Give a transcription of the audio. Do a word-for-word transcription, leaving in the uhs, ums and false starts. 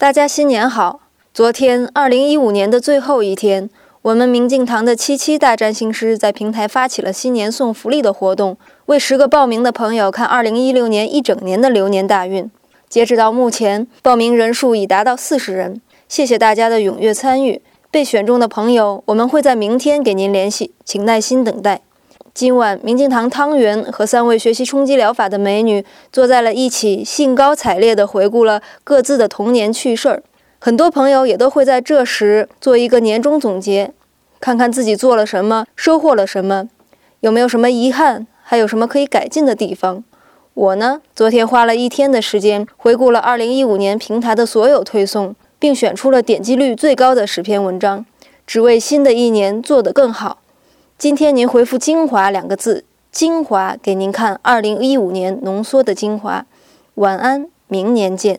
大家新年好！昨天，二零一五年的最后一天，我们明镜堂的七七大占星师在平台发起了新年送福利的活动，为十个报名的朋友看二零一六年一整年的流年大运。截止到目前，报名人数已达到四十人。谢谢大家的踊跃参与，被选中的朋友，我们会在明天给您联系，请耐心等待。今晚，明镜堂汤圆和三位学习冲击疗法的美女坐在了一起，兴高采烈地回顾了各自的童年趣事儿。很多朋友也都会在这时做一个年终总结，看看自己做了什么，收获了什么，有没有什么遗憾，还有什么可以改进的地方。我呢，昨天花了一天的时间回顾了二零一五年平台的所有推送，并选出了点击率最高的十篇文章，只为新的一年做得更好。今天您回复精华两个字，精华给您看二零一五年浓缩的精华。晚安，明年见。